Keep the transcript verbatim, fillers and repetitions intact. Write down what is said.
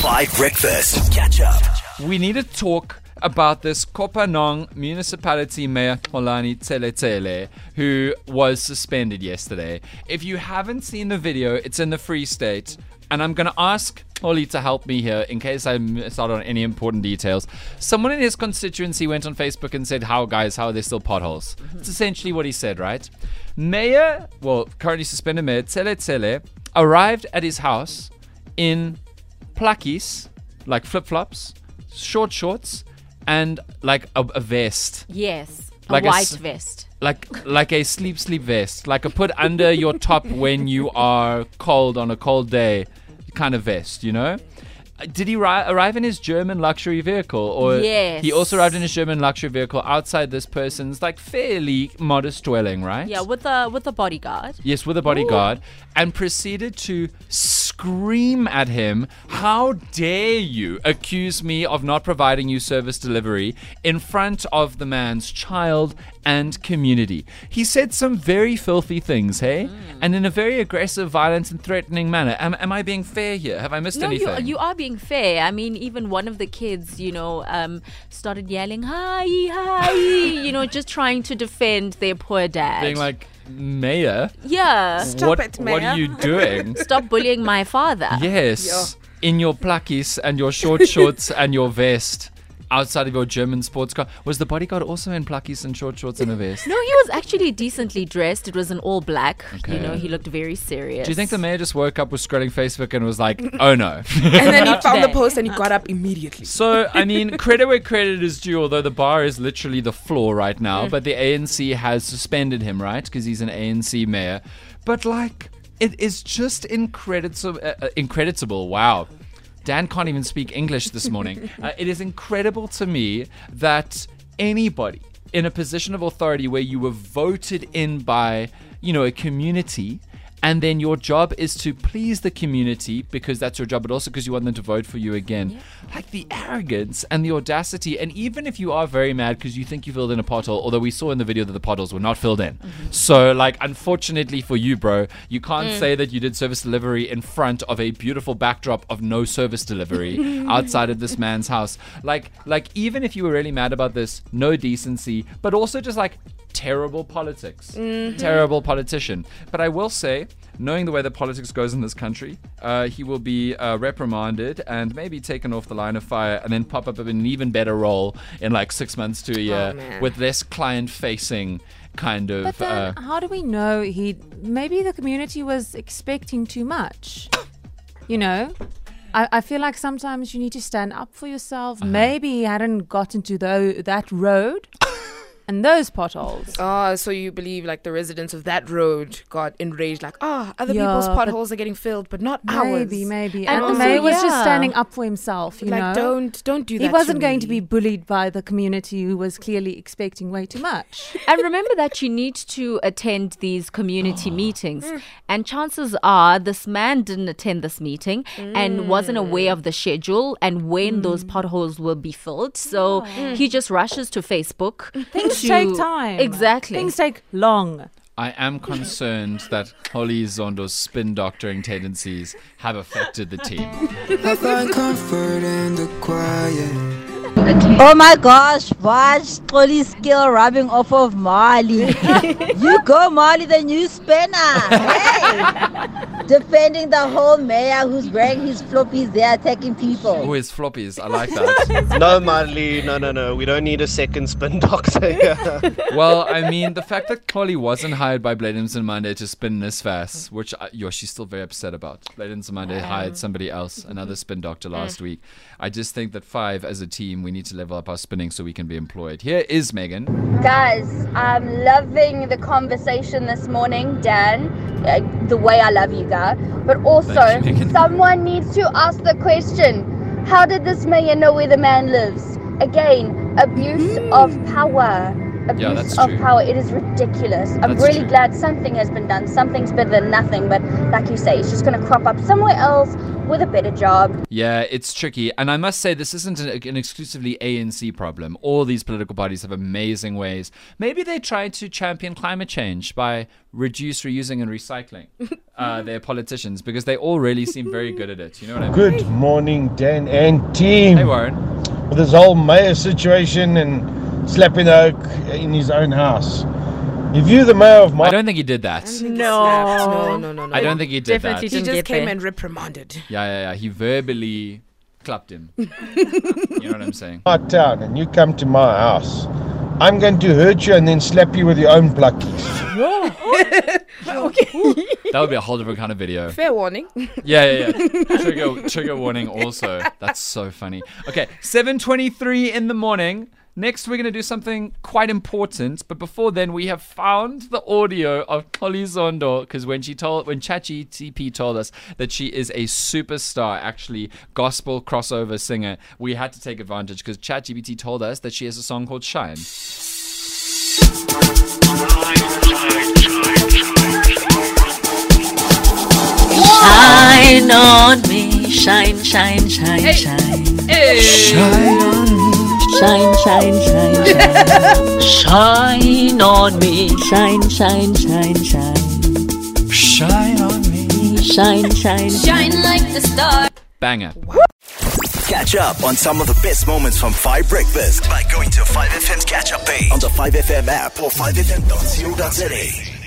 five Breakfast. Catch up. We need to talk about this Kopanong municipality mayor, Xolani Tseletsele, who was suspended yesterday. If you haven't seen the video, it's in the Free State. And I'm going to ask Oli to help me here in case I miss out on any important details. Someone in his constituency went on Facebook and said, how guys, how are there still potholes? Mm-hmm. It's essentially what he said, right? Mayor, well, currently suspended Mayor Tseletsele arrived at his house in pluckies, like flip-flops, short shorts, and like a, a vest. Yes, like a white a, vest. Like like a sleep sleep vest, like a put under your top when you are cold on a cold day kind of vest, you know? Did he ri- arrive in his German luxury vehicle? Or yes. He also arrived in his German luxury vehicle outside this person's like fairly modest dwelling, right? Yeah, with a with a bodyguard. Yes, with a bodyguard. Ooh. And proceeded to scream at him, how dare you accuse me of not providing you service delivery in front of the man's child and community. He said some very filthy things, hey? Mm. And in a very aggressive, violent, and threatening manner. Am, am I being fair here? Have I missed no, anything? No, you, you are being fair. I mean, even one of the kids, you know, um, started yelling, hi, hi, you know, just trying to defend their poor dad. Being like, Mayor? Yeah. Stop what, it, Mayor. What are you doing? Stop bullying my father. Yes. Yo. In your pluckies and your short shorts and your vest. Outside of your German sports car. Was the bodyguard also in pluckies and short shorts and a vest? No, he was actually decently dressed. It was an all black. Okay. You know, he looked very serious. Do you think the mayor just woke up, was scrolling Facebook and was like, oh no. And then he found the post and he got up immediately. So, I mean, credit where credit is due, although the bar is literally the floor right now. Mm. But the A N C has suspended him, right? Because he's an A N C mayor. But like, it is just increditable. Uh, increditable. Wow. Dan can't even speak English this morning. Uh, it is incredible to me that anybody in a position of authority where you were voted in by, you know, a community, and then your job is to please the community because that's your job, but also because you want them to vote for you again. Yeah. Like the arrogance and the audacity. And even if you are very mad because you think you filled in a pothole, although we saw in the video that the potholes were not filled in. Mm-hmm. So, like, unfortunately for you, bro, you can't mm. say that you did service delivery in front of a beautiful backdrop of no service delivery outside of this man's house. Like, like, even if you were really mad about this, no decency, but also just like, terrible politics. Mm-hmm. Terrible politician. But I will say, knowing the way that politics goes in this country, uh, he will be uh, reprimanded and maybe taken off the line of fire and then pop up in an even better role in like six months to a year oh, with less client-facing kind of... But then, uh, how do we know he... Maybe the community was expecting too much. You know? I, I feel like sometimes you need to stand up for yourself. Uh-huh. Maybe he hadn't gotten to the, that road. And those potholes. Oh, so you believe like the residents of that road got enraged, like, oh, other yeah, people's potholes are getting filled, but not maybe, ours. Maybe, maybe. And, and also, the mayor yeah. was just standing up for himself, you like, know. Don't, don't do that. He wasn't to going me. to be bullied by the community who was clearly expecting way too much. And remember that you need to attend these community oh. meetings. Mm. And chances are this man didn't attend this meeting mm. and wasn't aware of the schedule and when mm. those potholes will be filled. So mm. he just rushes to Facebook. Things take time. Exactly. Things take long. I am concerned that Holly Zondo's spin doctoring tendencies have affected the team. I find comfort in the quiet. Oh my gosh, watch Holly's skill rubbing off of Marley. You go, Marley, the new spinner. Hey! Defending the whole mayor who's wearing his floppies, they're attacking people. Oh, his floppies. I like that. No, Marley. No, no, no. We don't need a second spin doctor here. Well, I mean, the fact that Holly wasn't hired by Bladens and Monday to spin this fast, which I, yo, she's still very upset about. Bladens and Monday um, hired somebody else, another spin doctor last uh. week. I just think that five as a team, we We need to level up our spinning so we can be employed. Here is Megan. Guys, I'm loving the conversation this morning, Dan. Uh, the way I love you, guys. But also, you, someone needs to ask the question, how did this mayor know where the man lives? Again, abuse mm-hmm. of power. Abuse yeah, that's of true. power. It is ridiculous. I'm that's really true. glad something has been done. Something's better than nothing. But like you say, it's just going to crop up somewhere else with a better job. Yeah, it's tricky. And I must say, this isn't an, an exclusively A N C problem. All these political parties have amazing ways. Maybe they try to champion climate change by reduce, reusing, and recycling uh, their politicians, because they all really seem very good at it. You know what I mean? Good morning, Dan and team. Hey, Warren. With this whole mayor situation and slapping Oak in his own house. If you the mayor of my... I don't think he did that. No. no, no, no, no. I don't think he did Definitely that. He just came there and reprimanded. Yeah, yeah, yeah. He verbally clapped him. You know what I'm saying? My town, and you come to my house, I'm going to hurt you and then slap you with your own pluckies. Whoa. Okay. That would be a whole different kind of video. Fair warning. Yeah, yeah, yeah. Trigger, trigger warning also. That's so funny. Okay, seven twenty-three in the morning. Next, we're going to do something quite important. But before then, we have found the audio of Kholizondo. Because when she told, when ChatGTP told us that she is a superstar, actually, gospel crossover singer, we had to take advantage, because ChatGPT told us that she has a song called Shine. Shine on me, shine, shine, shine, hey. shine. Hey. Shine on me. Shine, shine, shine, shine. Shine on me. Shine, shine, shine, shine. Shine on me. Shine, shine, shine. Shine like the star. Banger. What? Catch up on some of the best moments from five Breakfast by going to five F M's catch up page on the five F M app or five F M dot co dot za.